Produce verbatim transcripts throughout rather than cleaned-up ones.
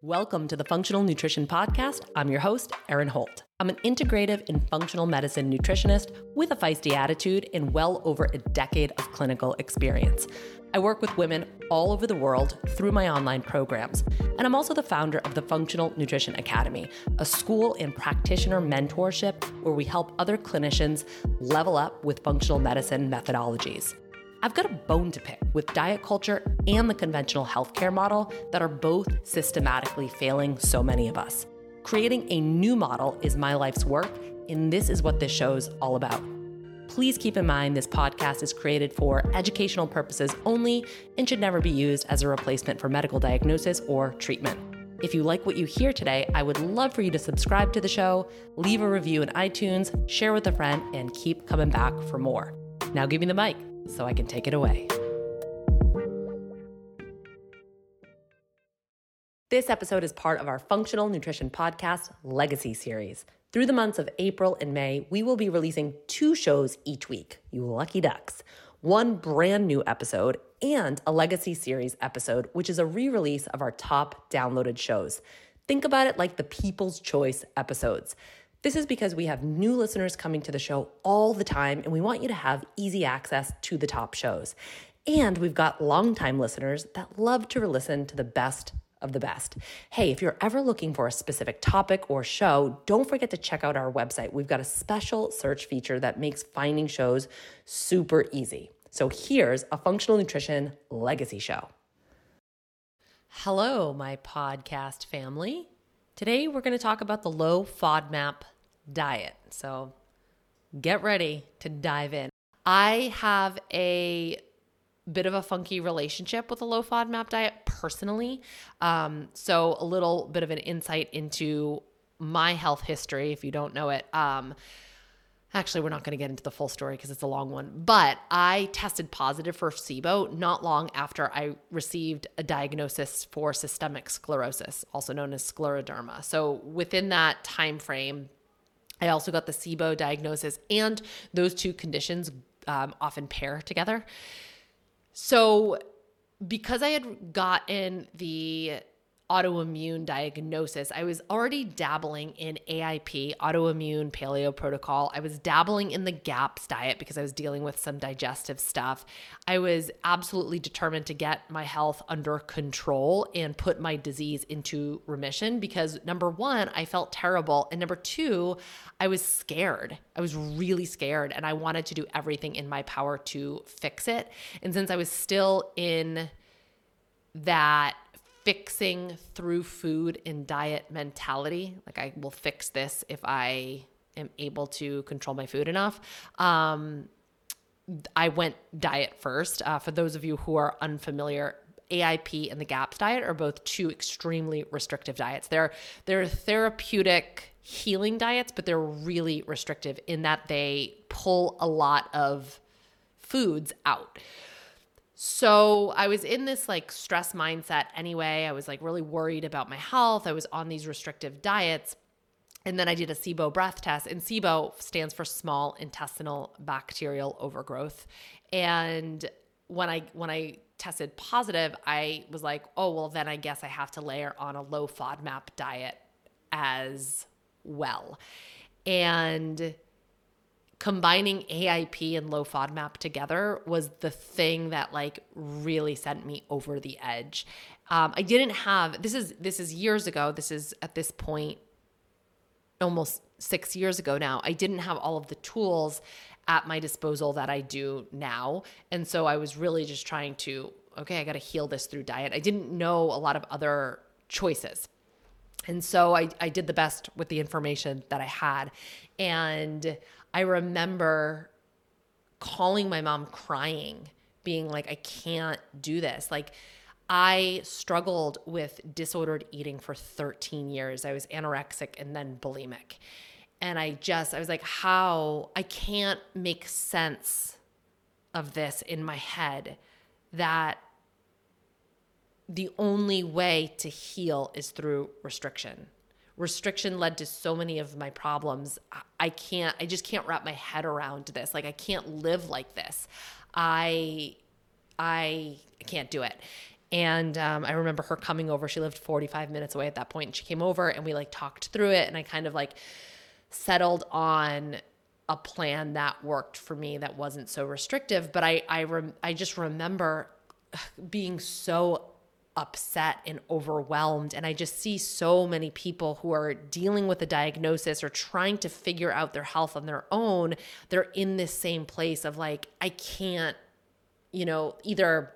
Welcome to the Functional Nutrition Podcast. I'm your host, Erin Holt. I'm an integrative and functional medicine nutritionist with a feisty attitude and well over a decade of clinical experience. I work with women all over the world through my online programs. And I'm also the founder of the Functional Nutrition Academy, a school and practitioner mentorship where we help other clinicians level up with functional medicine methodologies. I've got a bone to pick with diet culture and the conventional healthcare model that are both systematically failing so many of us. Creating a new model is my life's work, and this is what this show's all about. Please keep in mind this podcast is created for educational purposes only and should never be used as a replacement for medical diagnosis or treatment. If you like what you hear today, I would love for you to subscribe to the show, leave a review in iTunes, share with a friend, and keep coming back for more. Now give me the mic so I can take it away. This episode is part of our Functional Nutrition Podcast Legacy Series. Through the months of April and May, we will be releasing two shows each week, you lucky ducks. One brand new episode and a Legacy Series episode, which is a re-release of our top downloaded shows. Think about it like the People's Choice episodes. This is because we have new listeners coming to the show all the time, and we want you to have easy access to the top shows. And we've got longtime listeners that love to listen to the best of the best. Hey, if you're ever looking for a specific topic or show, don't forget to check out our website. We've got a special search feature that makes finding shows super easy. So here's a Functional Nutrition Legacy Show. Hello, my podcast family. Today, we're going to talk about the low FODMAP diet. So get ready to dive in. I have a bit of a funky relationship with the low FODMAP diet personally. Um, so a little bit of an insight into my health history, if you don't know it. Um, actually, we're not going to get into the full story because it's a long one. But I tested positive for SIBO not long after I received a diagnosis for systemic sclerosis, also known as scleroderma. So within that time frame, I also got the SIBO diagnosis, and those two conditions um, often pair together. So because I had gotten the autoimmune diagnosis, I was already dabbling in A I P, autoimmune paleo protocol. I was dabbling in the GAPS diet because I was dealing with some digestive stuff. I was absolutely determined to get my health under control and put my disease into remission because number one, I felt terrible. And number two, I was scared. I was really scared and I wanted to do everything in my power to fix it. And since I was still in that fixing through food and diet mentality, like I will fix this if I am able to control my food enough. Um, I went diet first. Uh, for those of you who are unfamiliar, A I P and the GAPS diet are both two extremely restrictive diets. They're, they're therapeutic healing diets, but they're really restrictive in that they pull a lot of foods out. So I was in this like stress mindset anyway. I was like really worried about my health. I was on these restrictive diets. And then I did a SIBO breath test, and SIBO stands for small intestinal bacterial overgrowth. And when I, when I tested positive, I was like, oh, well then I guess I have to layer on a low FODMAP diet as well. And combining A I P and low FODMAP together was the thing that like really sent me over the edge. Um, I didn't have, this is, this is years ago. This is at this point, almost six years ago now, I didn't have all of the tools at my disposal that I do now. And so I was really just trying to, okay, I got to heal this through diet. I didn't know a lot of other choices. And so I, I did the best with the information that I had. And I remember calling my mom crying, being like, I can't do this. Like I struggled with disordered eating for thirteen years. I was anorexic and then bulimic. And I just, I was like, how? I can't make sense of this in my head that the only way to heal is through restriction. Restriction led to so many of my problems. I can't, I just can't wrap my head around this. Like I can't live like this. I, I can't do it. And um, I remember her coming over. She lived forty-five minutes away at that point. And she came over and we like talked through it. And I kind of like settled on a plan that worked for me that wasn't so restrictive. But I, I, re- I just remember being so upset and overwhelmed. And I just see so many people who are dealing with a diagnosis or trying to figure out their health on their own. They're in this same place of like, I can't, you know, either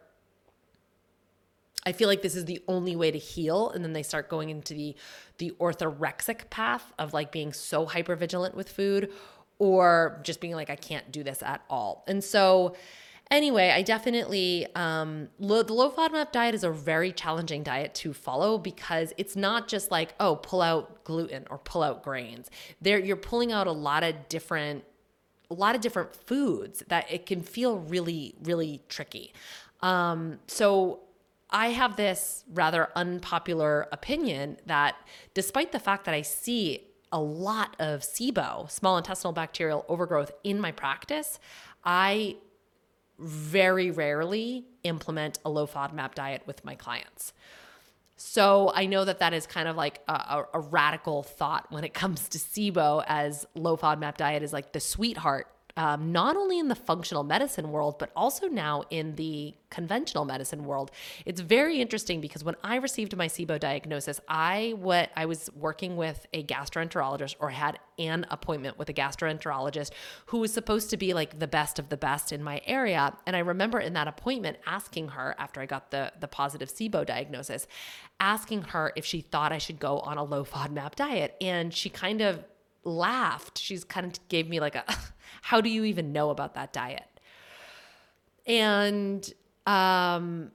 I feel like this is the only way to heal. And then they start going into the, the orthorexic path of like being so hypervigilant with food, or just being like, I can't do this at all. And so anyway, I definitely, um, lo- the low FODMAP diet is a very challenging diet to follow because it's not just like, oh, pull out gluten or pull out grains. There, you're pulling out a lot of different, a lot of different foods that it can feel really, really tricky. Um, so I have this rather unpopular opinion that despite the fact that I see a lot of SIBO, small intestinal bacterial overgrowth, in my practice, I very rarely implement a low FODMAP diet with my clients. So I know that that is kind of like a, a radical thought when it comes to SIBO, as low FODMAP diet is like the sweetheart, Um, not only in the functional medicine world, but also now in the conventional medicine world. It's very interesting because when I received my SIBO diagnosis, I what I was working with a gastroenterologist, or had an appointment with a gastroenterologist who was supposed to be like the best of the best in my area. And I remember in that appointment asking her, after I got the, the positive SIBO diagnosis, asking her if she thought I should go on a low FODMAP diet. And she kind of laughed. She's kind of gave me like a, how do you even know about that diet? And um,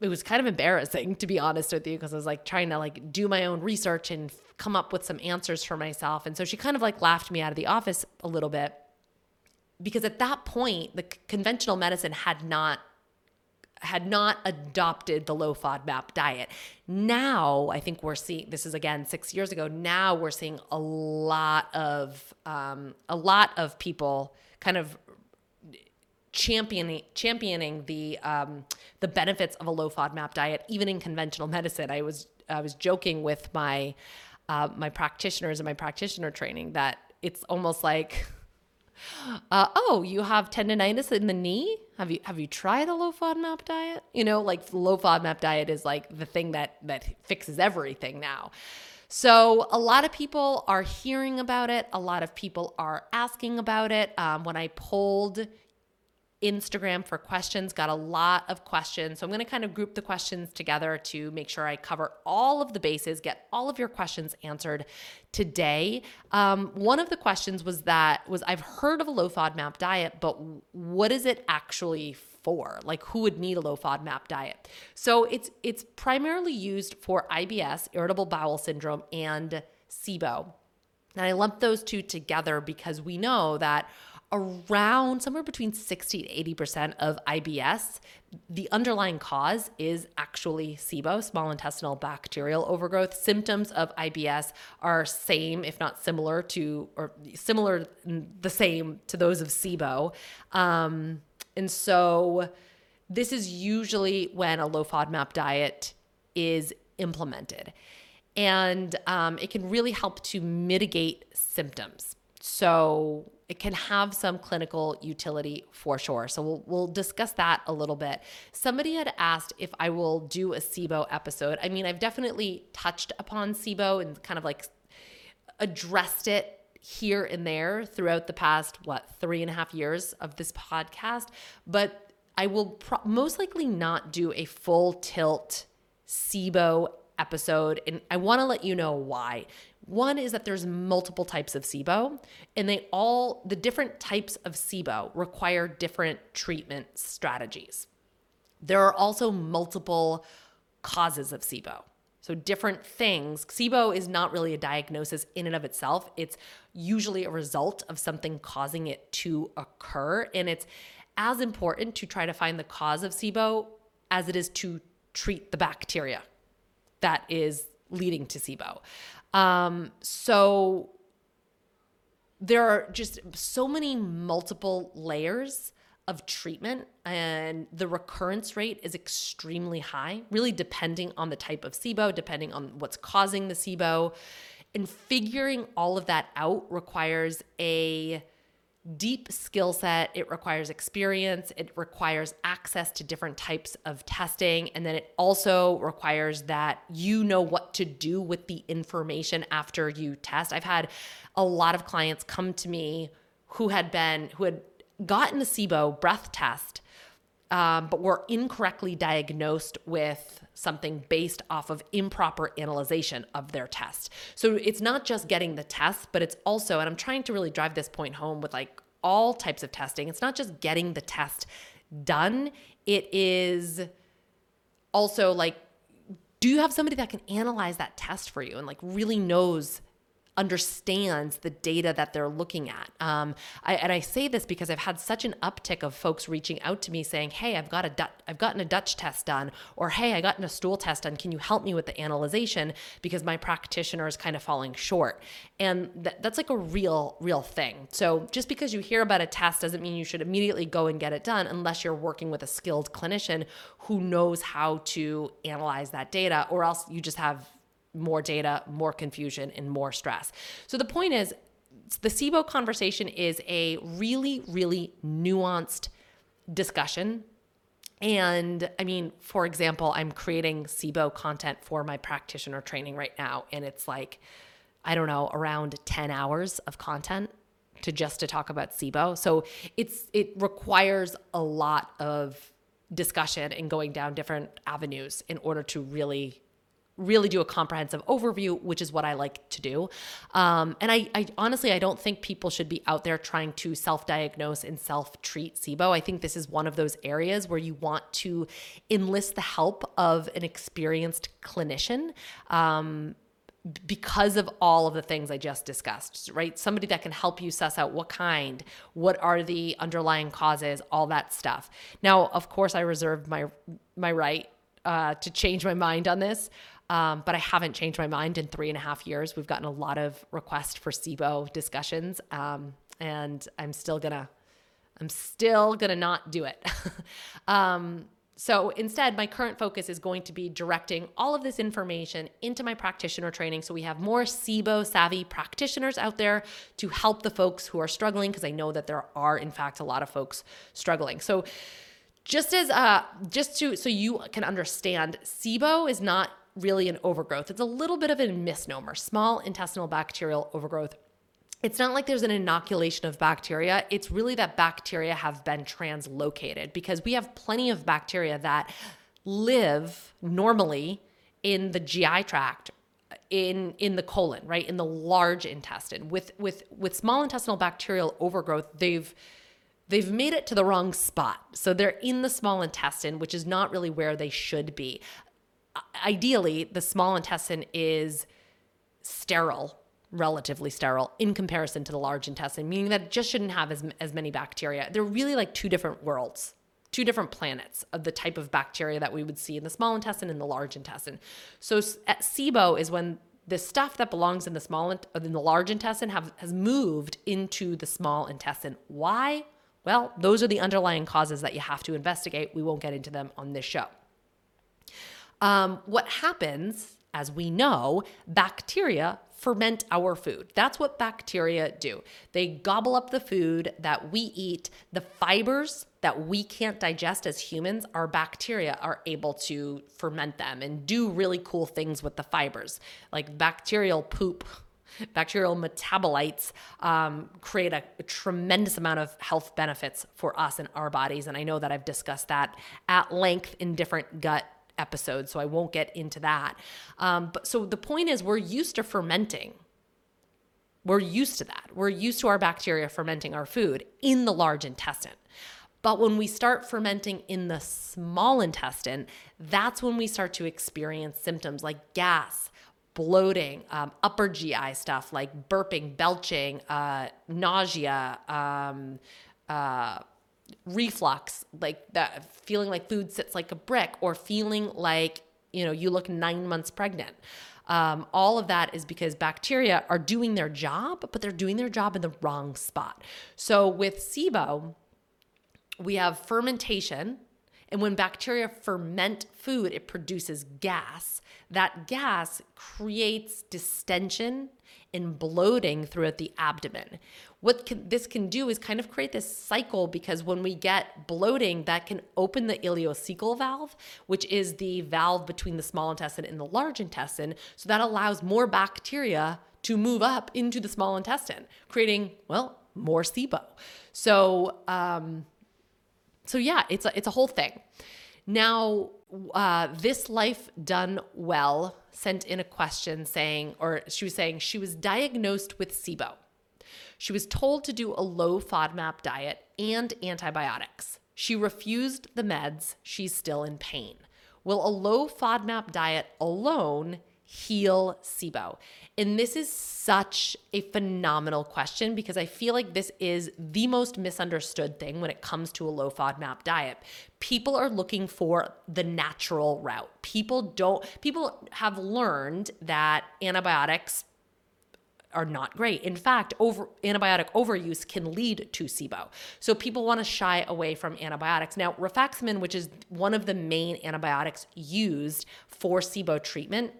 it was kind of embarrassing, to be honest with you, because I was like trying to like do my own research and come up with some answers for myself. And so she kind of like laughed me out of the office a little bit, because at that point, the conventional medicine had not had not adopted the low FODMAP diet. Now I think we're seeing, this is again six years ago, now we're seeing a lot of, um, a lot of people kind of championing, championing the, um, the benefits of a low FODMAP diet, even in conventional medicine. I was, I was joking with my, uh, my practitioners and my practitioner training that it's almost like, Uh, oh, you have tendonitis in the knee? Have you have you tried a low FODMAP diet? You know, like low FODMAP diet is like the thing that that fixes everything now. So a lot of people are hearing about it. A lot of people are asking about it. Um, when I polled Instagram for questions, got a lot of questions. So I'm going to kind of group the questions together to make sure I cover all of the bases, get all of your questions answered today. Um, one of the questions was that was I've heard of a low FODMAP diet, but what is it actually for? Like, who would need a low FODMAP diet? So it's it's primarily used for I B S, irritable bowel syndrome, and SIBO. And I lumped those two together because we know that around somewhere between sixty to eighty percent of I B S, the underlying cause is actually SIBO, small intestinal bacterial overgrowth. Symptoms of I B S are same, if not similar to, or similar, the same to those of SIBO. Um, and so this is usually when a low FODMAP diet is implemented. And um, it can really help to mitigate symptoms. So it can have some clinical utility for sure. So we'll we'll discuss that a little bit. Somebody had asked if I will do a SIBO episode. I mean, I've definitely touched upon SIBO and kind of like addressed it here and there throughout the past, what, three and a half years of this podcast. But I will pro- most likely not do a full tilt SIBO episode. And I want to let you know why. One is that there's multiple types of SIBO, and they all, the different types of SIBO require different treatment strategies. There are also multiple causes of SIBO. So different things. SIBO is not really a diagnosis in and of itself. It's usually a result of something causing it to occur. And it's as important to try to find the cause of SIBO as it is to treat the bacteria that is leading to SIBO. Um, so there are just so many multiple layers of treatment, and the recurrence rate is extremely high, really depending on the type of SIBO, depending on what's causing the SIBO. And figuring all of that out requires a deep skill set. It requires experience. It requires access to different types of testing. And then it also requires that you know what to do with the information after you test. I've had a lot of clients come to me who had been, who had gotten a SIBO breath test, um, but were incorrectly diagnosed with something based off of improper analyzation of their test. So it's not just getting the test, but it's also, and I'm trying to really drive this point home with like all types of testing, it's not just getting the test done. It is also like, do you have somebody that can analyze that test for you and like really knows, understands the data that they're looking at. Um, I, and I say this because I've had such an uptick of folks reaching out to me saying, hey, I've got a du- I've gotten a Dutch test done, or hey, I gotten a stool test done. Can you help me with the analyzation? Because my practitioner is kind of falling short. And th- that's like a real, real thing. So just because you hear about a test doesn't mean you should immediately go and get it done unless you're working with a skilled clinician who knows how to analyze that data, or else you just have more data, more confusion, and more stress. So the point is, the SIBO conversation is a really, really nuanced discussion. And I mean, for example, I'm creating SIBO content for my practitioner training right now. And it's like, I don't know, around ten hours of content to just to talk about SIBO. So it's it requires a lot of discussion and going down different avenues in order to really really do a comprehensive overview, which is what I like to do. Um, and I, I honestly, I don't think people should be out there trying to self-diagnose and self-treat SIBO. I think this is one of those areas where you want to enlist the help of an experienced clinician, um, because of all of the things I just discussed, right? Somebody that can help you suss out what kind, what are the underlying causes, all that stuff. Now, of course, I reserve my, my right uh, to change my mind on this. Um, but I haven't changed my mind in three and a half years. We've gotten a lot of requests for SIBO discussions, um, and I'm still gonna, I'm still gonna not do it. um, so instead, my current focus is going to be directing all of this information into my practitioner training, so we have more SIBO savvy practitioners out there to help the folks who are struggling, because I know that there are, in fact, a lot of folks struggling. So just as, uh, just to so you can understand, SIBO is not really an overgrowth. It's a little bit of a misnomer, small intestinal bacterial overgrowth. It's not like there's an inoculation of bacteria. It's really that bacteria have been translocated, because we have plenty of bacteria that live normally in the G I tract, in in the colon, right? In the large intestine. With with with small intestinal bacterial overgrowth, they've They've made it to the wrong spot. So they're in the small intestine, which is not really where they should be. Ideally, the small intestine is sterile, relatively sterile in comparison to the large intestine, meaning that it just shouldn't have as, as many bacteria. They're really like two different worlds, two different planets of the type of bacteria that we would see in the small intestine and the large intestine. So SIBO is when the stuff that belongs in the small in the large intestine have, has moved into the small intestine. Why? Well, those are the underlying causes that you have to investigate. We won't get into them on this show. Um, what happens, as we know, bacteria ferment our food. That's what bacteria do. They gobble up the food that we eat. The fibers that we can't digest as humans, our bacteria are able to ferment them and do really cool things with the fibers, like bacterial poop. Bacterial metabolites um, create a, a tremendous amount of health benefits for us in our bodies. And I know that I've discussed that at length in different gut episodes, so I won't get into that. Um, but so the point is, we're used to fermenting. We're used to that. We're used to our bacteria fermenting our food in the large intestine. But when we start fermenting in the small intestine, that's when we start to experience symptoms like gas, bloating, um, upper G I stuff like burping, belching, uh, nausea, um, uh, reflux, like that feeling like food sits like a brick, or feeling like, you know, you look nine months pregnant. Um, all of that is because bacteria are doing their job, but they're doing their job in the wrong spot. So with SIBO, we have fermentation. And when bacteria ferment food, it produces gas. That gas creates distension and bloating throughout the abdomen. What can, this can do is kind of create this cycle, because when we get bloating, that can open the ileocecal valve, which is the valve between the small intestine and the large intestine. So that allows more bacteria to move up into the small intestine, creating, well, more SIBO. So, um... So yeah, it's a, it's a whole thing. Now, uh, this life done well sent in a question saying, or she was saying she was diagnosed with SIBO. She was told to do a low FODMAP diet and antibiotics. She refused the meds. She's still in pain. Will a low FODMAP diet alone heal SIBO? And this is such a phenomenal question, because I feel like this is the most misunderstood thing when it comes to a low FODMAP diet. People are looking for the natural route. People don't, people have learned that antibiotics are not great. In fact, over, antibiotic overuse can lead to SIBO. So people want to shy away from antibiotics. Now, Rifaximin, which is one of the main antibiotics used for SIBO treatment,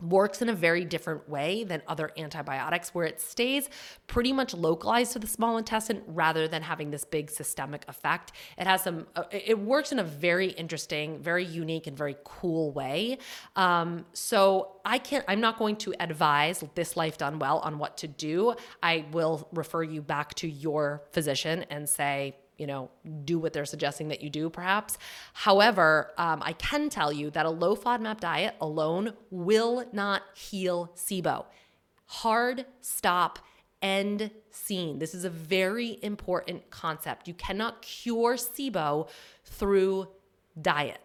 works in a very different way than other antibiotics, where it stays pretty much localized to the small intestine rather than having this big systemic effect. It has some, uh, it works in a very interesting, very unique, and very cool way. Um, so I can't, I'm not going to advise This Life Done Well on what to do. I will refer you back to your physician and say, you know, do what they're suggesting that you do, perhaps. However, um, I can tell you that a low FODMAP diet alone will not heal SIBO. Hard stop, end scene. This is a very important concept. You cannot cure SIBO through diet.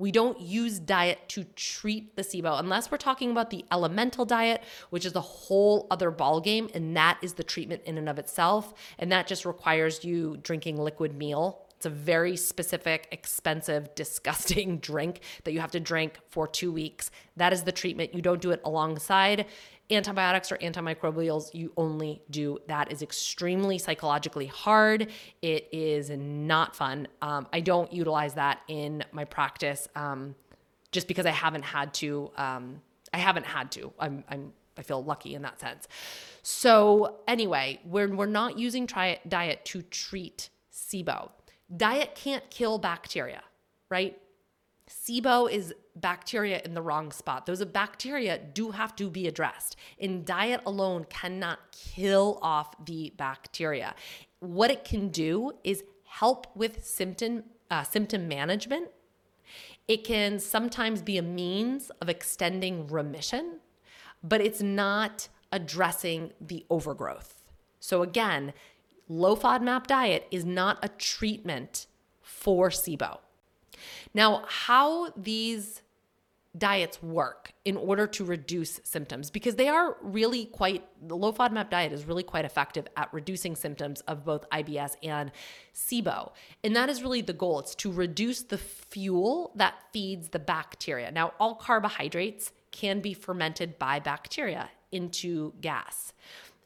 We don't use diet to treat the SIBO unless we're talking about the elemental diet, which is a whole other ballgame, and that is the treatment in and of itself, and that just requires you drinking liquid meal. It's a very specific, expensive, disgusting drink that you have to drink for two weeks. That is the treatment. You don't do it alongside antibiotics or antimicrobials. You only do that. Is extremely psychologically hard. It is not fun. Um, I don't utilize that in my practice, um, just because I haven't had to. Um, I haven't had to. I'm, I'm, I feel lucky in that sense. So anyway, we're we're not using tri- diet to treat SIBO. Diet can't kill bacteria, right? SIBO is bacteria in the wrong spot. Those bacteria do have to be addressed, and diet alone cannot kill off the bacteria. What it can do is help with symptom uh, symptom management. It can sometimes be a means of extending remission, but it's not addressing the overgrowth. So again, low FODMAP diet is not a treatment for SIBO. Now, how these diets work in order to reduce symptoms, because they are really quite, the low FODMAP diet is really quite effective at reducing symptoms of both I B S and SIBO. And that is really the goal. It's to reduce the fuel that feeds the bacteria. Now, all carbohydrates can be fermented by bacteria into gas.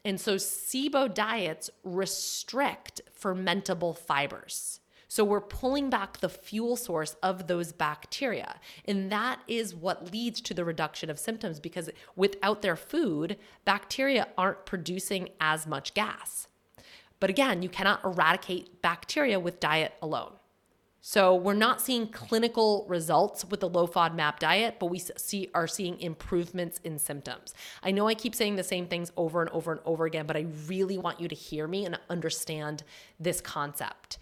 And so SIBO diets restrict fermentable fibers. So we're pulling back the fuel source of those bacteria. And that is what leads to the reduction of symptoms, because without their food, bacteria aren't producing as much gas. But again, you cannot eradicate bacteria with diet alone. So we're not seeing clinical results with the low FODMAP diet, but we see are seeing improvements in symptoms. I know I keep saying the same things over and over and over again, but I really want you to hear me and understand this concept.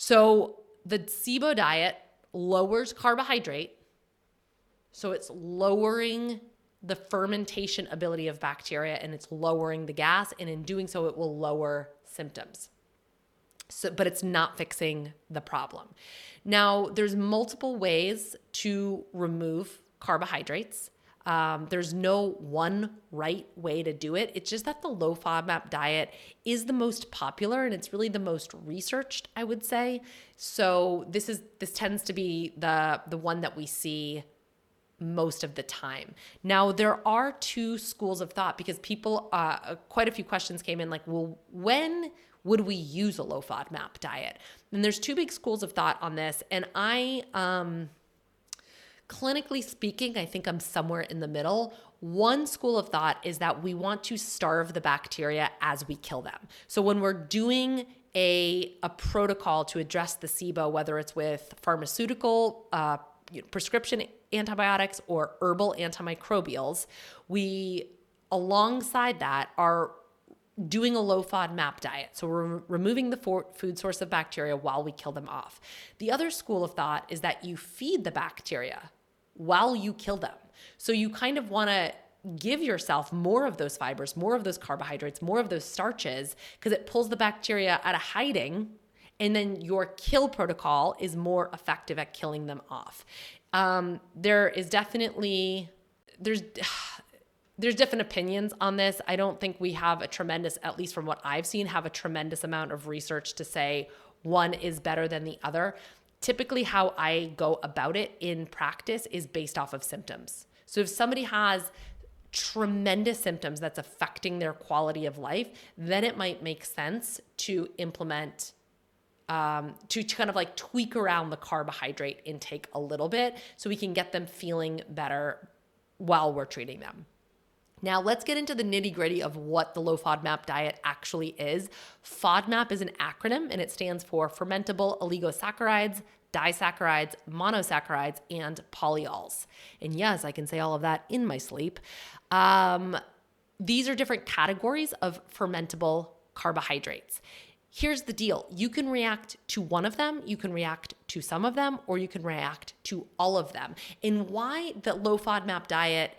So the SIBO diet lowers carbohydrate, so it's lowering the fermentation ability of bacteria, and it's lowering the gas, and in doing so, it will lower symptoms. So, but it's not fixing the problem. Now, there's multiple ways to remove carbohydrates. Um, there's no one right way to do it. It's just that the low FODMAP diet is the most popular, and it's really the most researched, I would say. So this is this tends to be the the one that we see most of the time. Now, there are two schools of thought, because people, uh, quite a few questions came in like, well, when would we use a low FODMAP diet? And there's two big schools of thought on this. And I, um, clinically speaking, I think I'm somewhere in the middle. One school of thought is that we want to starve the bacteria as we kill them. So when we're doing a, a protocol to address the SIBO, whether it's with pharmaceutical uh, you know, prescription antibiotics or herbal antimicrobials, we, alongside that, are doing a low FODMAP diet. So we're removing the for- food source of bacteria while we kill them off. The other school of thought is that you feed the bacteria while you kill them. So you kind of want to give yourself more of those fibers, more of those carbohydrates, more of those starches, because it pulls the bacteria out of hiding, and then your kill protocol is more effective at killing them off. Um, there is definitely, there's... There's different opinions on this. I don't think we have a tremendous, at least from what I've seen, have a tremendous amount of research to say one is better than the other. Typically how I go about it in practice is based off of symptoms. So if somebody has tremendous symptoms that's affecting their quality of life, then it might make sense to implement Um, to, to kind of like tweak around the carbohydrate intake a little bit so we can get them feeling better while we're treating them. Now let's get into the nitty-gritty of what the low FODMAP diet actually is. FODMAP is an acronym, and it stands for fermentable oligosaccharides, disaccharides, monosaccharides, and polyols. And yes, I can say all of that in my sleep. Um, these are different categories of fermentable carbohydrates. Here's the deal. You can react to one of them, you can react to some of them, or you can react to all of them. And why the low FODMAP diet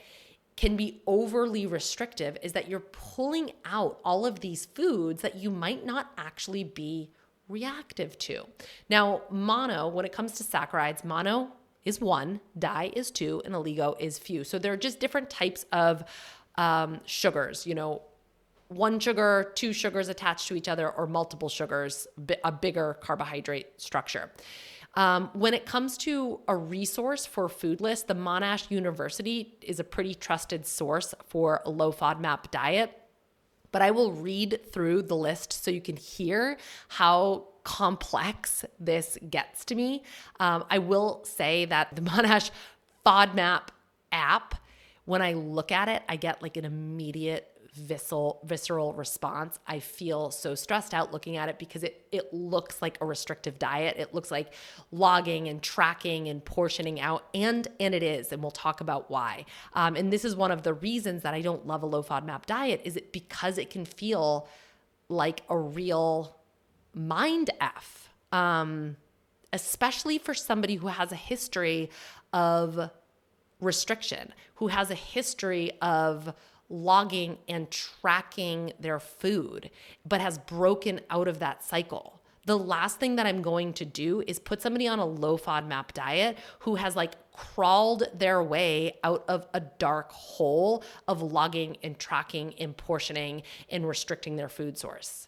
can be overly restrictive is that you're pulling out all of these foods that you might not actually be reactive to. Now, mono, when it comes to saccharides, mono is one, di is two, and oligo is few. So there are just different types of um, sugars, you know, one sugar, two sugars attached to each other, or multiple sugars, a bigger carbohydrate structure. Um, when it comes to a resource for food lists, the Monash University is a pretty trusted source for a low FODMAP diet, but I will read through the list so you can hear how complex this gets to me. Um, I will say that the Monash FODMAP app, when I look at it, I get like an immediate visceral, visceral response. I feel so stressed out looking at it because it, it looks like a restrictive diet. It looks like logging and tracking and portioning out, and, and it is, and we'll talk about why. Um, and this is one of the reasons that I don't love a low FODMAP diet, is it because it can feel like a real mind F, um, especially for somebody who has a history of restriction, who has a history of logging and tracking their food, but has broken out of that cycle. The last thing that I'm going to do is put somebody on a low FODMAP diet who has like crawled their way out of a dark hole of logging and tracking and portioning and restricting their food source.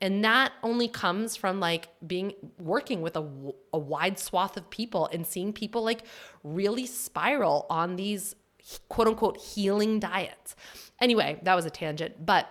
And that only comes from like being working with a, a wide swath of people and seeing people like really spiral on these quote unquote healing diets. Anyway, that was a tangent, but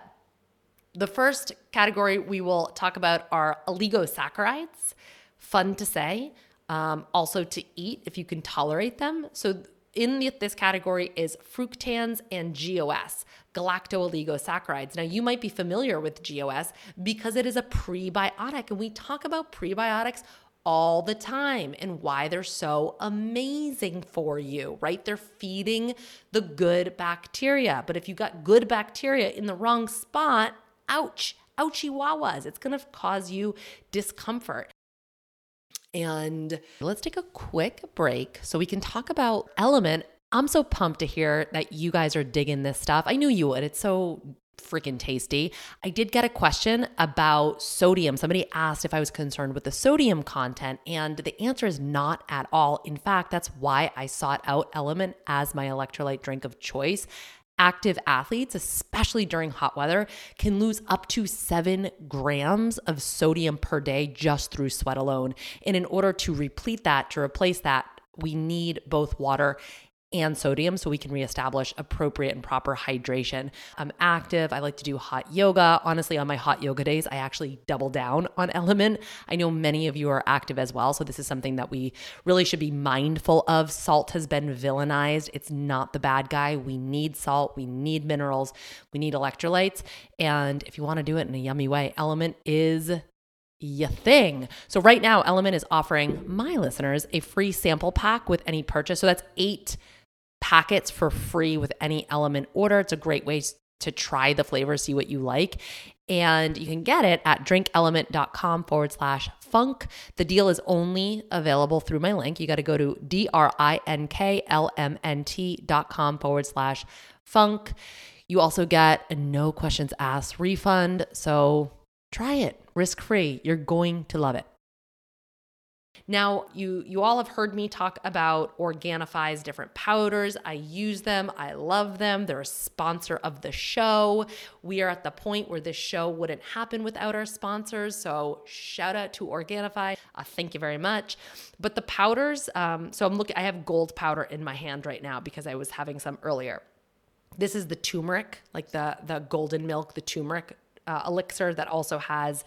the first category we will talk about are oligosaccharides. Fun to say, um, also to eat if you can tolerate them. So in the, this category is fructans and G O S, galactooligosaccharides. Now you might be familiar with G O S because it is a prebiotic, and we talk about prebiotics all the time and why they're so amazing for you, right? They're feeding the good bacteria. But if you got good bacteria in the wrong spot, ouch, ouchie wawas, it's gonna cause you discomfort. And let's take a quick break so we can talk about Element. I'm so pumped to hear that you guys are digging this stuff. I knew you would. It's so freaking tasty. I did get a question about sodium. Somebody asked if I was concerned with the sodium content, and the answer is not at all. In fact, that's why I sought out Element as my electrolyte drink of choice. Active athletes, especially during hot weather, can lose up to seven grams of sodium per day just through sweat alone. And in order to replete that, to replace that, we need both water and sodium so we can reestablish appropriate and proper hydration. I'm active. I like to do hot yoga. Honestly, on my hot yoga days, I actually double down on Element. I know many of you are active as well, so this is something that we really should be mindful of. Salt has been villainized. It's not the bad guy. We need salt. We need minerals. We need electrolytes. And if you want to do it in a yummy way, Element is your thing. So right now, Element is offering my listeners a free sample pack with any purchase. So that's eight packets for free with any Element order. It's a great way to try the flavor, see what you like. And you can get it at drinkelement.com forward slash funk. The deal is only available through my link. You got to go to D R I N K L M N T dot com forward slash funk. You also get a no questions asked refund. So try it risk-free. You're going to love it. Now, you you all have heard me talk about Organifi's different powders. I use them. I love them. They're a sponsor of the show. We are at the point where this show wouldn't happen without our sponsors, so shout out to Organifi. Uh, thank you very much. But the powders, um, so I'm looking, I have gold powder in my hand right now because I was having some earlier. This is the turmeric, like the, the golden milk, the turmeric uh, elixir that also has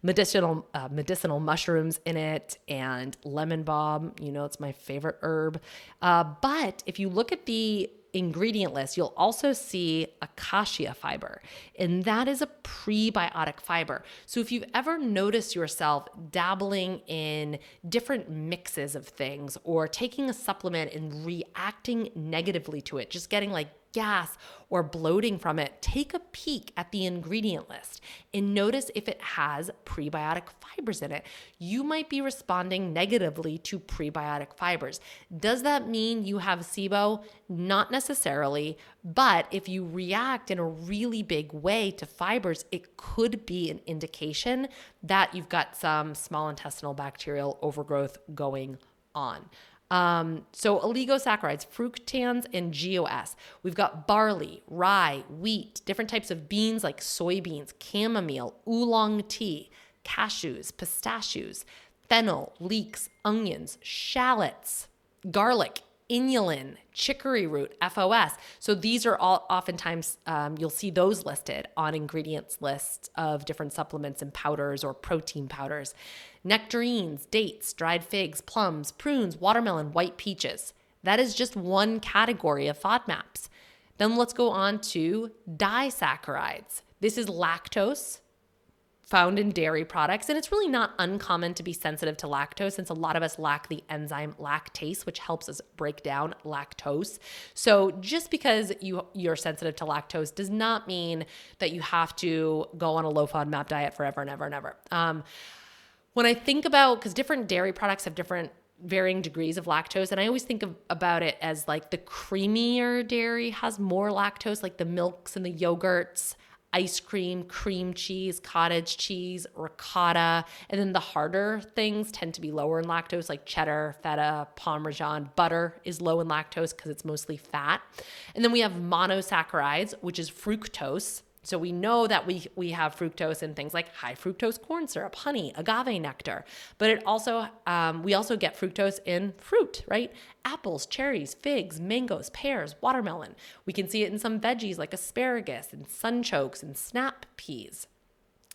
medicinal uh, medicinal mushrooms in it and lemon balm. You know, it's my favorite herb. Uh, but if you look at the ingredient list, you'll also see acacia fiber, and that is a prebiotic fiber. So if you've ever noticed yourself dabbling in different mixes of things or taking a supplement and reacting negatively to it, just getting like gas or bloating from it, take a peek at the ingredient list and notice if it has prebiotic fibers in it. You might be responding negatively to prebiotic fibers. Does that mean you have SIBO? Not necessarily, but if you react in a really big way to fibers, it could be an indication that you've got some small intestinal bacterial overgrowth going on. Um, so oligosaccharides, fructans, and G O S. We've got barley, rye, wheat, different types of beans like soybeans, chamomile, oolong tea, cashews, pistachios, fennel, leeks, onions, shallots, garlic, inulin, chicory root, F O S. So these are all oftentimes um, you'll see those listed on ingredients lists of different supplements and powders or protein powders. Nectarines, dates, dried figs, plums, prunes, watermelon, white peaches. That is just one category of FODMAPs. Then let's go on to disaccharides. This is lactose found in dairy products, and it's really not uncommon to be sensitive to lactose since a lot of us lack the enzyme lactase, which helps us break down lactose. So just because you, you're sensitive to lactose does not mean that you have to go on a low FODMAP diet forever and ever and ever. Um, When I think about, because different dairy products have different varying degrees of lactose, and I always think of, about it as like the creamier dairy has more lactose, like the milks and the yogurts, ice cream, cream cheese, cottage cheese, ricotta, and then the harder things tend to be lower in lactose, like cheddar, feta, parmesan. Butter is low in lactose because it's mostly fat. And then we have monosaccharides, which is fructose. So we know that we we have fructose in things like high fructose corn syrup, honey, agave nectar, but it also um, we also get fructose in fruit, right? Apples, cherries, figs, mangoes, pears, watermelon. We can see it in some veggies like asparagus and sunchokes and snap peas.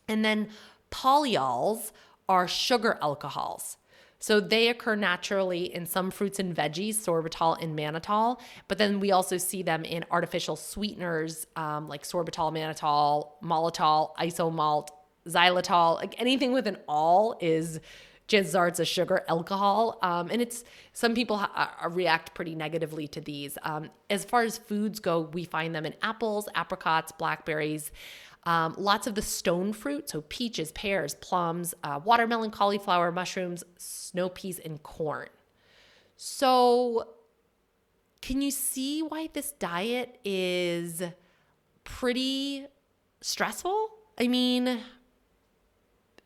And then polyols are sugar alcohols. So they occur naturally in some fruits and veggies, sorbitol and mannitol, but then we also see them in artificial sweeteners um, like sorbitol, mannitol, maltitol, isomalt, xylitol, like anything with an all is chances are it's a sugar alcohol. Um, and it's some people ha- react pretty negatively to these. Um, as far as foods go, we find them in apples, apricots, blackberries, Um, lots of the stone fruit, so peaches, pears, plums, uh, watermelon, cauliflower, mushrooms, snow peas, and corn. So can you see why this diet is pretty stressful? I mean,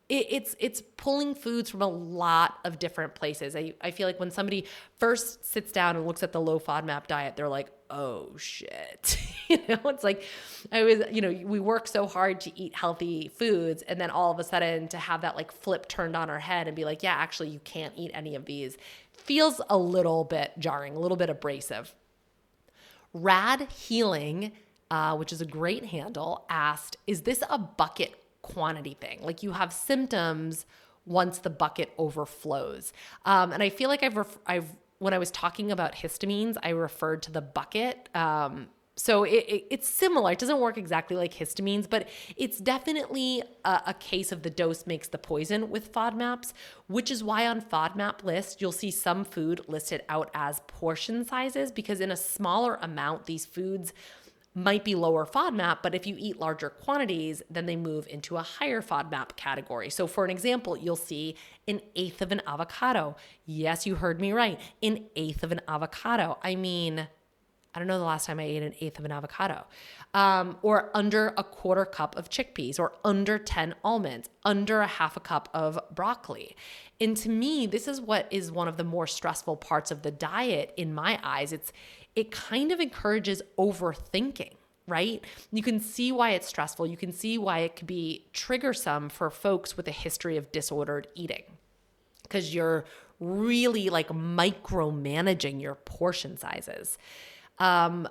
it, it's it's pulling foods from a lot of different places. I, I feel like when somebody first sits down and looks at the low FODMAP diet, they're like, oh shit. You know, it's like I was, you know, we work so hard to eat healthy foods and then all of a sudden to have that like flip turned on our head and be like, yeah, actually you can't eat any of these feels a little bit jarring, a little bit abrasive. Rad Healing, uh, which is a great handle, asked, is this a bucket quantity thing? Like, you have symptoms once the bucket overflows. Um, and I feel like I've, ref- I've, when I was talking about histamines, I referred to the bucket. Um, so it, it, it's similar. It doesn't work exactly like histamines, but it's definitely a, a case of the dose makes the poison with FODMAPs, which is why on FODMAP lists, you'll see some food listed out as portion sizes, because in a smaller amount, these foods might be lower FODMAP, but if you eat larger quantities, then they move into a higher FODMAP category. So for an example, you'll see an eighth of an avocado. Yes, you heard me right. An eighth of an avocado. I mean, I don't know the last time I ate an eighth of an avocado. Um, or under a quarter cup of chickpeas, or under ten almonds, under a half a cup of broccoli. And to me, this is what is one of the more stressful parts of the diet in my eyes. It's It kind of encourages overthinking, right? You can see why it's stressful. You can see why it could be triggersome for folks with a history of disordered eating, because you're really like micromanaging your portion sizes. Um,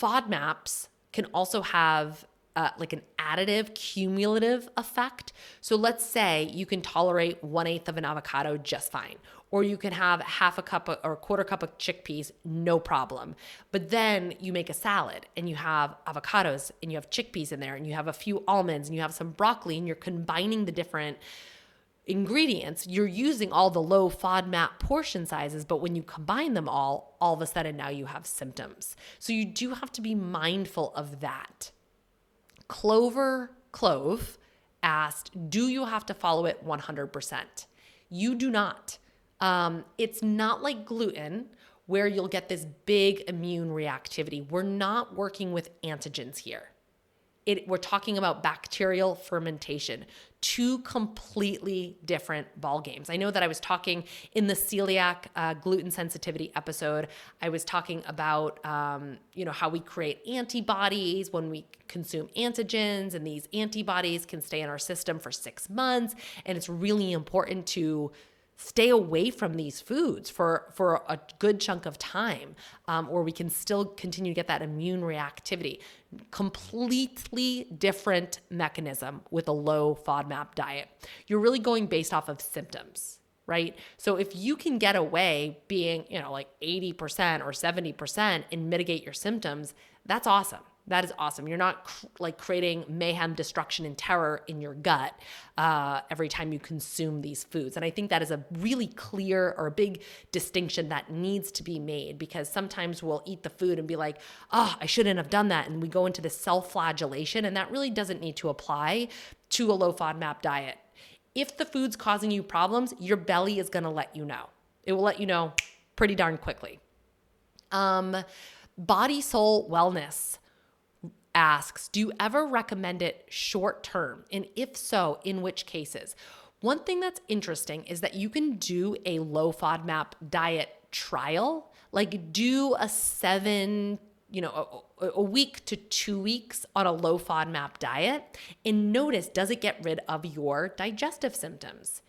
FODMAPs can also have uh, like an additive cumulative effect. So let's say you can tolerate one eighth of an avocado just fine, or you can have half a cup of, or a quarter cup of chickpeas, no problem. But then you make a salad and you have avocados and you have chickpeas in there and you have a few almonds and you have some broccoli, and you're combining the different ingredients. You're using all the low FODMAP portion sizes, but when you combine them all, all of a sudden now you have symptoms. So you do have to be mindful of that. Clover Clove asked, do you have to follow it one hundred percent? You do not. Um, it's not like gluten where you'll get this big immune reactivity. We're not working with antigens here. It, we're talking about bacterial fermentation, two completely different ball games. I know that I was talking in the celiac uh, gluten sensitivity episode. I was talking about um, you know, how we create antibodies when we consume antigens, and these antibodies can stay in our system for six months. And it's really important to stay away from these foods for, for a good chunk of time, um, or we can still continue to get that immune reactivity. Completely different mechanism with a low FODMAP diet. You're really going based off of symptoms, right? So if you can get away being, you know, like eighty percent or seventy percent and mitigate your symptoms, that's awesome. That is awesome. You're not cr- like creating mayhem, destruction, and terror in your gut uh, every time you consume these foods. And I think that is a really clear or a big distinction that needs to be made, because sometimes we'll eat the food and be like, oh, I shouldn't have done that. And we go into this self-flagellation, and that really doesn't need to apply to a low FODMAP diet. If the food's causing you problems, your belly is going to let you know. It will let you know pretty darn quickly. Um, Body Soul Wellness asks, do you ever recommend it short term? And if so, in which cases? One thing that's interesting is that you can do a low FODMAP diet trial, like do a seven, you know, a, a week to two weeks on a low FODMAP diet, and notice, does it get rid of your digestive symptoms?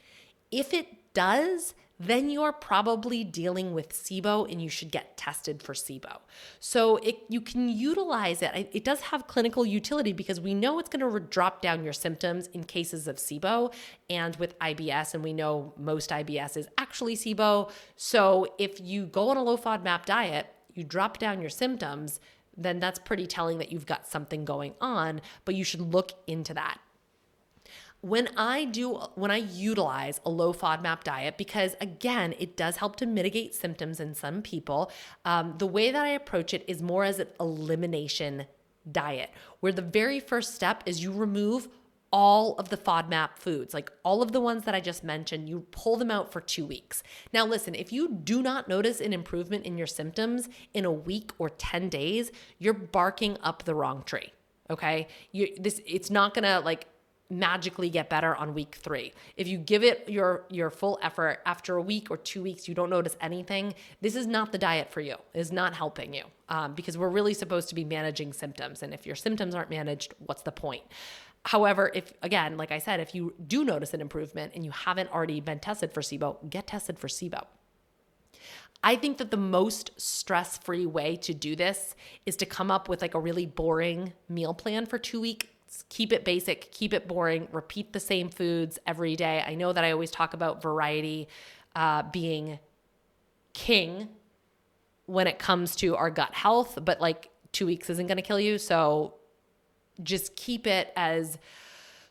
If it does, then you're probably dealing with SIBO, and you should get tested for SIBO. So it, you can utilize it. It does have clinical utility, because we know it's going to drop down your symptoms in cases of SIBO and with I B S, and we know most I B S is actually SIBO. So if you go on a low FODMAP diet, you drop down your symptoms, then that's pretty telling that you've got something going on, but you should look into that. When I do, when I utilize a low FODMAP diet, because again, it does help to mitigate symptoms in some people, um, the way that I approach it is more as an elimination diet, where the very first step is you remove all of the FODMAP foods, like all of the ones that I just mentioned, you pull them out for two weeks. Now listen, if you do not notice an improvement in your symptoms in a week or ten days, you're barking up the wrong tree, okay? You, this, it's not gonna like magically get better on week three. If you give it your your full effort, after a week or two weeks, you don't notice anything, this is not the diet for you. It is not helping you, um, because we're really supposed to be managing symptoms. And if your symptoms aren't managed, what's the point? However, if, again, like I said, if you do notice an improvement and you haven't already been tested for SIBO, get tested for SIBO. I think that the most stress-free way to do this is to come up with like a really boring meal plan for two weeks. Keep it basic, keep it boring, repeat the same foods every day. I know that I always talk about variety uh, being king when it comes to our gut health, but like two weeks isn't going to kill you. So just keep it as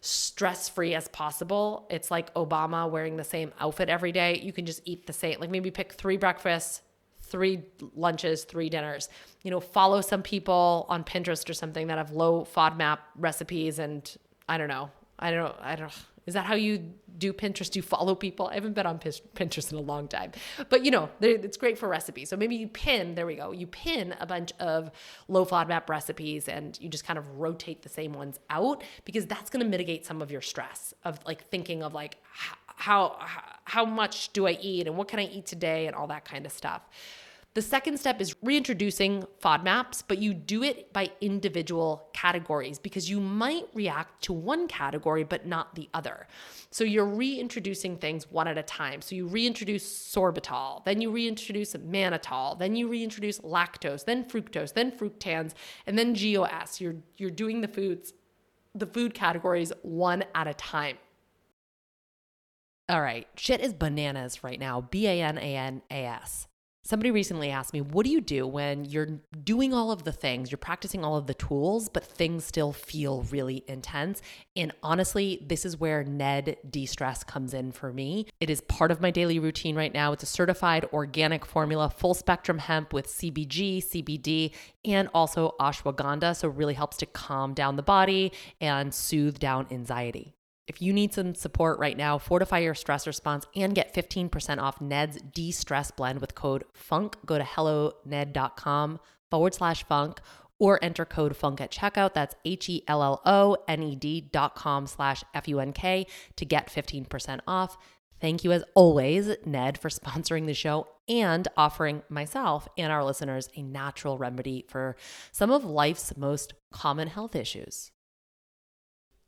stress-free as possible. It's like Obama wearing the same outfit every day. You can just eat the same, like maybe pick three breakfasts, three lunches, three dinners, you know, follow some people on Pinterest or something that have low FODMAP recipes. And I don't know, I don't, I don't, is that how you do Pinterest? Do you follow people? I haven't been on Pinterest in a long time, but you know, it's great for recipes. So maybe you pin, there we go. You pin a bunch of low FODMAP recipes and you just kind of rotate the same ones out, because that's going to mitigate some of your stress of like thinking of like, How how much do I eat and what can I eat today and all that kind of stuff. The second step is reintroducing FODMAPs, but you do it by individual categories because you might react to one category but not the other. So you're reintroducing things one at a time. So you reintroduce sorbitol, then you reintroduce mannitol, then you reintroduce lactose, then fructose, then fructans, and then G O S. You're you're doing the foods, the food categories one at a time. All right, shit is bananas right now, B A N A N A S. Somebody recently asked me, what do you do when you're doing all of the things, you're practicing all of the tools, but things still feel really intense? And honestly, this is where Ned de-stress comes in for me. It is part of my daily routine right now. It's a certified organic formula, full spectrum hemp with C B G, C B D, and also ashwagandha. So it really helps to calm down the body and soothe down anxiety. If you need some support right now, fortify your stress response and get fifteen percent off Ned's de-stress blend with code FUNK. Go to helloned.com forward slash funk or enter code FUNK at checkout. That's H-E-L-L-O-N-E-D dot com slash F-U-N-K to get fifteen percent off. Thank you as always, Ned, for sponsoring the show and offering myself and our listeners a natural remedy for some of life's most common health issues.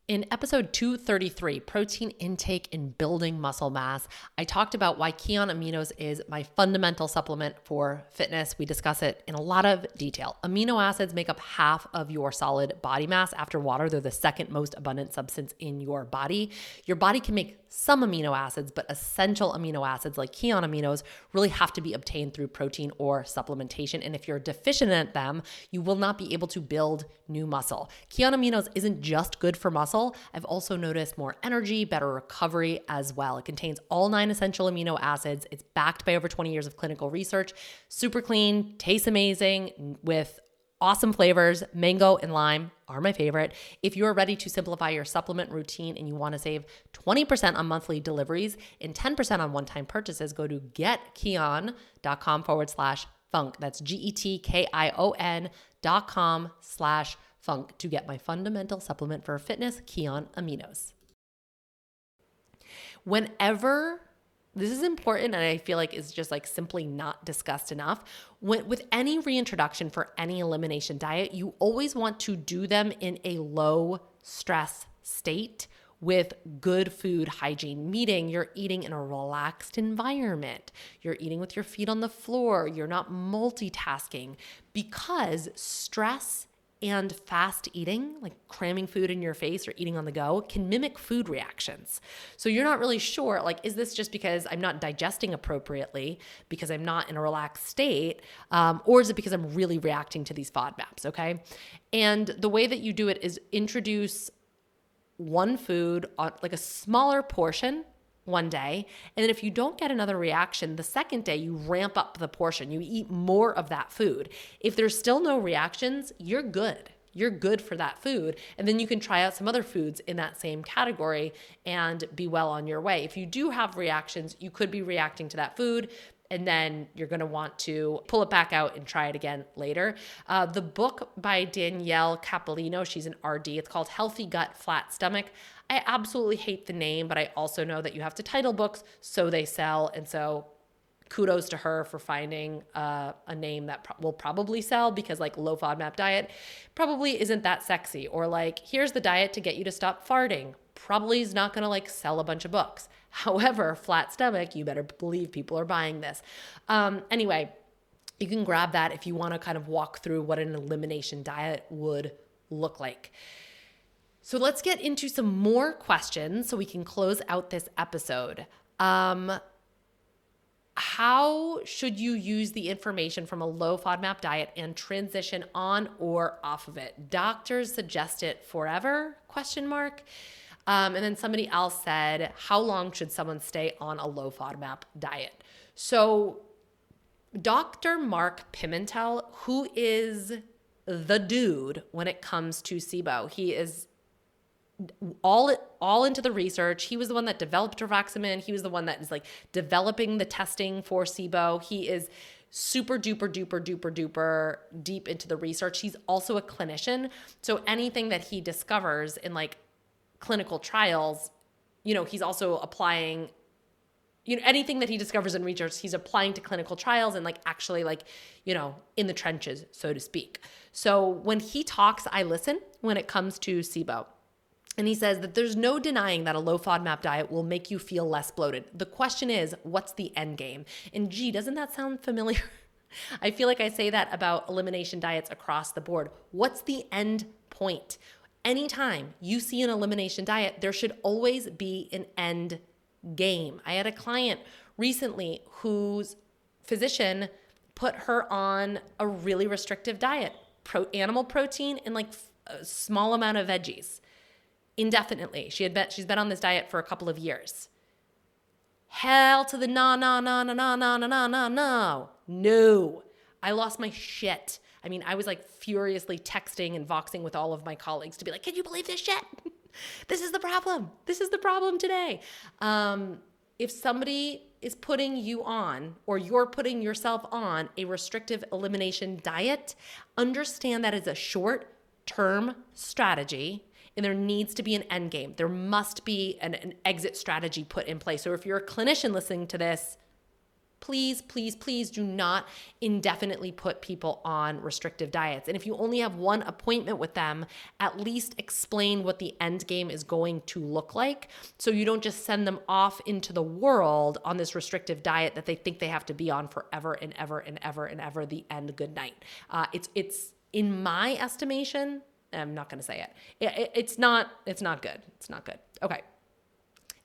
In episode two thirty-three, Protein Intake and Building Muscle Mass, I talked about why Kion Aminos is my fundamental supplement for fitness. We discuss it in a lot of detail. Amino acids make up half of your solid body mass. After water, they're the second most abundant substance in your body. Your body can make some amino acids, but essential amino acids like Kion Aminos really have to be obtained through protein or supplementation. And if you're deficient in them, you will not be able to build new muscle. Kion Aminos isn't just good for muscle. I've also noticed more energy, better recovery as well. It contains all nine essential amino acids. It's backed by over twenty years of clinical research. Super clean, tastes amazing with awesome flavors. Mango and lime are my favorite. If you're ready to simplify your supplement routine and you want to save twenty percent on monthly deliveries and ten percent on one-time purchases, go to getkion.com forward slash funk. That's G-E-T-K-I-O-N dot com slash funk. Funk to get my fundamental supplement for fitness, Kion Aminos. Whenever, this is important and I feel like it's just like simply not discussed enough, when, with any reintroduction for any elimination diet, you always want to do them in a low stress state with good food hygiene, meaning you're eating in a relaxed environment. You're eating with your feet on the floor. You're not multitasking because stress and fast eating, like cramming food in your face or eating on the go, can mimic food reactions. So you're not really sure, like, is this just because I'm not digesting appropriately because I'm not in a relaxed state, um, or is it because I'm really reacting to these FODMAPs, okay? And the way that you do it is introduce one food, on, like a smaller portion one day, and then if you don't get another reaction, the second day you ramp up the portion. You eat more of that food. If there's still no reactions, you're good. You're good for that food, and then you can try out some other foods in that same category and be well on your way. If you do have reactions, you could be reacting to that food, and then you're going to want to pull it back out and try it again later. Uh, the book by Danielle Cappellino, she's an R D, it's called Healthy Gut, Flat Stomach. I absolutely hate the name, but I also know that you have to title books so they sell. And so kudos to her for finding uh, a name that pro- will probably sell because like low FODMAP diet probably isn't that sexy, or like here's the diet to get you to stop farting. probably is not going to like sell a bunch of books. However, flat stomach, you better believe people are buying this. Um, anyway, you can grab that if you want to kind of walk through what an elimination diet would look like. So let's get into some more questions so we can close out this episode. Um, how should you use the information from a low FODMAP diet and transition on or off of it? Doctors suggest it forever, question mark. Um, and then somebody else said, how long should someone stay on a low FODMAP diet? So Doctor Mark Pimentel, who is the dude when it comes to SIBO, he is all all into the research. He was the one that developed Rifaximin. He was the one that is like developing the testing for SIBO. He is super duper duper duper duper deep into the research. He's also a clinician. So anything that he discovers in like clinical trials, you know, he's also applying, you know, anything that he discovers in research, he's applying to clinical trials and like actually like, you know, in the trenches, so to speak. So when he talks, I listen when it comes to SIBO. And he says that there's no denying that a low FODMAP diet will make you feel less bloated. The question is, what's the end game? And gee, doesn't that sound familiar? I feel like I say that about elimination diets across the board. What's the end point? Anytime you see an elimination diet, there should always be an end game. I had a client recently whose physician put her on a really restrictive diet, pro- animal protein and like f- a small amount of veggies. Indefinitely. She had been, she's been on this diet for a couple of years. Hell to the no, no, no, no, no, no, no, no, no. No. I lost my shit. I mean, I was like furiously texting and voxing with all of my colleagues to be like, can you believe this shit? This is the problem. This is the problem today. Um, if somebody is putting you on or you're putting yourself on a restrictive elimination diet, understand that is a short-term strategy. And there needs to be an end game. There must be an, an exit strategy put in place. So if you're a clinician listening to this, please, please, please do not indefinitely put people on restrictive diets. And if you only have one appointment with them, at least explain what the end game is going to look like so you don't just send them off into the world on this restrictive diet that they think they have to be on forever and ever and ever and ever, the end, good night. Uh, it's, it's in my estimation, I'm not going to say it. It, it. It's not, it's not good. It's not good. Okay.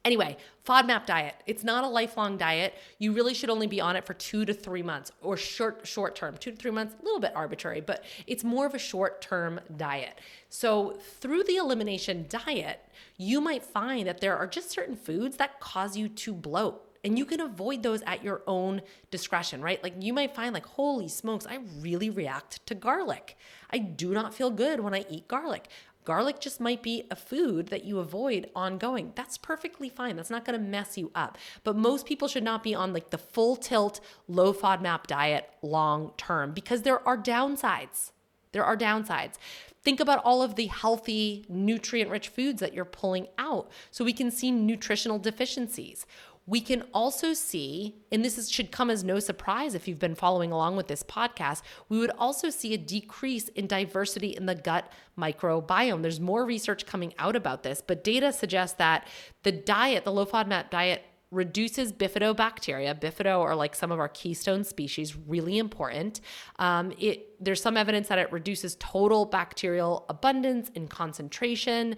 Anyway, FODMAP diet. It's not a lifelong diet. You really should only be on it for two to three months or short, short term, two to three months, a little bit arbitrary, but it's more of a short term diet. So through the elimination diet, you might find that there are just certain foods that cause you to bloat. And you can avoid those at your own discretion, right? Like you might find like, holy smokes, I really react to garlic. I do not feel good when I eat garlic. Garlic just might be a food that you avoid ongoing. That's perfectly fine. That's not going to mess you up. But most people should not be on like the full tilt, low FODMAP diet long term because there are downsides. There are downsides. Think about all of the healthy, nutrient-rich foods that you're pulling out. So we can see nutritional deficiencies. We can also see, and this is, should come as no surprise if you've been following along with this podcast, we would also see a decrease in diversity in the gut microbiome. There's more research coming out about this, but data suggests that the diet, the low FODMAP diet, reduces bifidobacteria. Bifido are like some of our keystone species, really important. Um, it, there's some evidence that it reduces total bacterial abundance and concentration,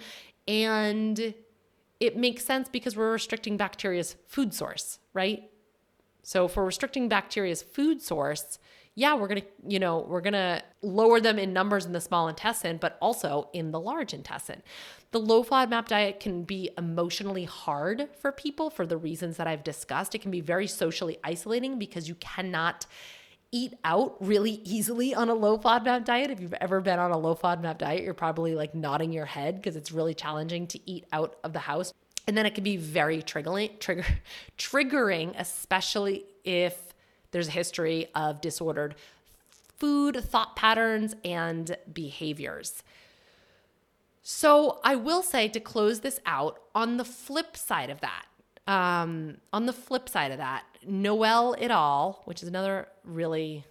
and it makes sense because we're restricting bacteria's food source, right? So if we're restricting bacteria's food source, yeah, we're going to, you know, we're going to lower them in numbers in the small intestine, but also in the large intestine. The low FODMAP diet can be emotionally hard for people for the reasons that I've discussed. It can be very socially isolating because you cannot eat out really easily on a low FODMAP diet. If you've ever been on a low FODMAP diet, you're probably like nodding your head because it's really challenging to eat out of the house. And then it can be very triggering, trigger, triggering, especially if there's a history of disordered food, thought patterns, and behaviors. So I will say to close this out, on the flip side of that, Um, on the flip side of that, Noelle et al., which is another really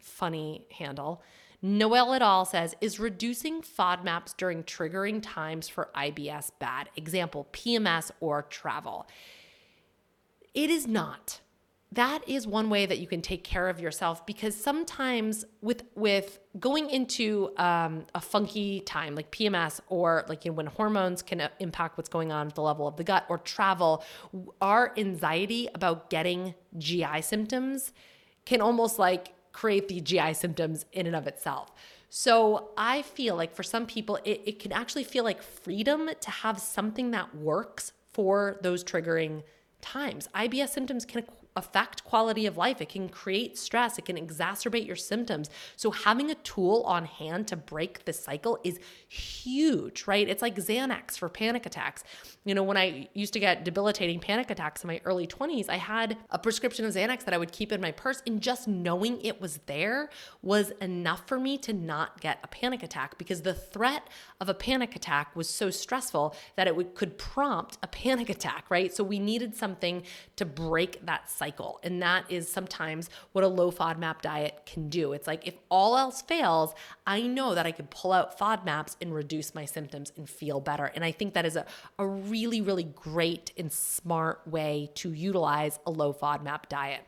funny handle, Noel et al. Says, is reducing FODMAPs during triggering times for I B S bad? Example, P M S or travel. It is not. That is one way that you can take care of yourself, because sometimes with with going into um, a funky time like P M S, or like, you know, when hormones can impact what's going on at the level of the gut, or travel, our anxiety about getting G I symptoms can almost like create the G I symptoms in and of itself. So I feel like for some people, it, it can actually feel like freedom to have something that works for those triggering times. I B S symptoms can affect quality of life. It can create stress. It can exacerbate your symptoms. So having a tool on hand to break the cycle is huge, right? It's like Xanax for panic attacks. You know, when I used to get debilitating panic attacks in my early twenties, I had a prescription of Xanax that I would keep in my purse, and just knowing it was there was enough for me to not get a panic attack, because the threat of a panic attack was so stressful that it would, could prompt a panic attack, right? So we needed something to break that cycle. Cycle. And that is sometimes what a low FODMAP diet can do. It's like, if all else fails, I know that I can pull out FODMAPs and reduce my symptoms and feel better. And I think that is a, a really, really great and smart way to utilize a low FODMAP diet.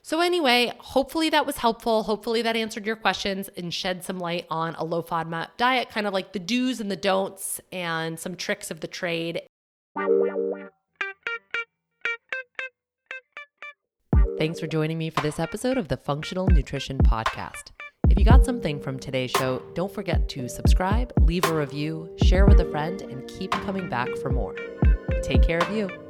So anyway, hopefully that was helpful. Hopefully that answered your questions and shed some light on a low FODMAP diet, kind of like the do's and the don'ts and some tricks of the trade. Thanks for joining me for this episode of the Functional Nutrition Podcast. If you got something from today's show, don't forget to subscribe, leave a review, share with a friend, and keep coming back for more. Take care of you.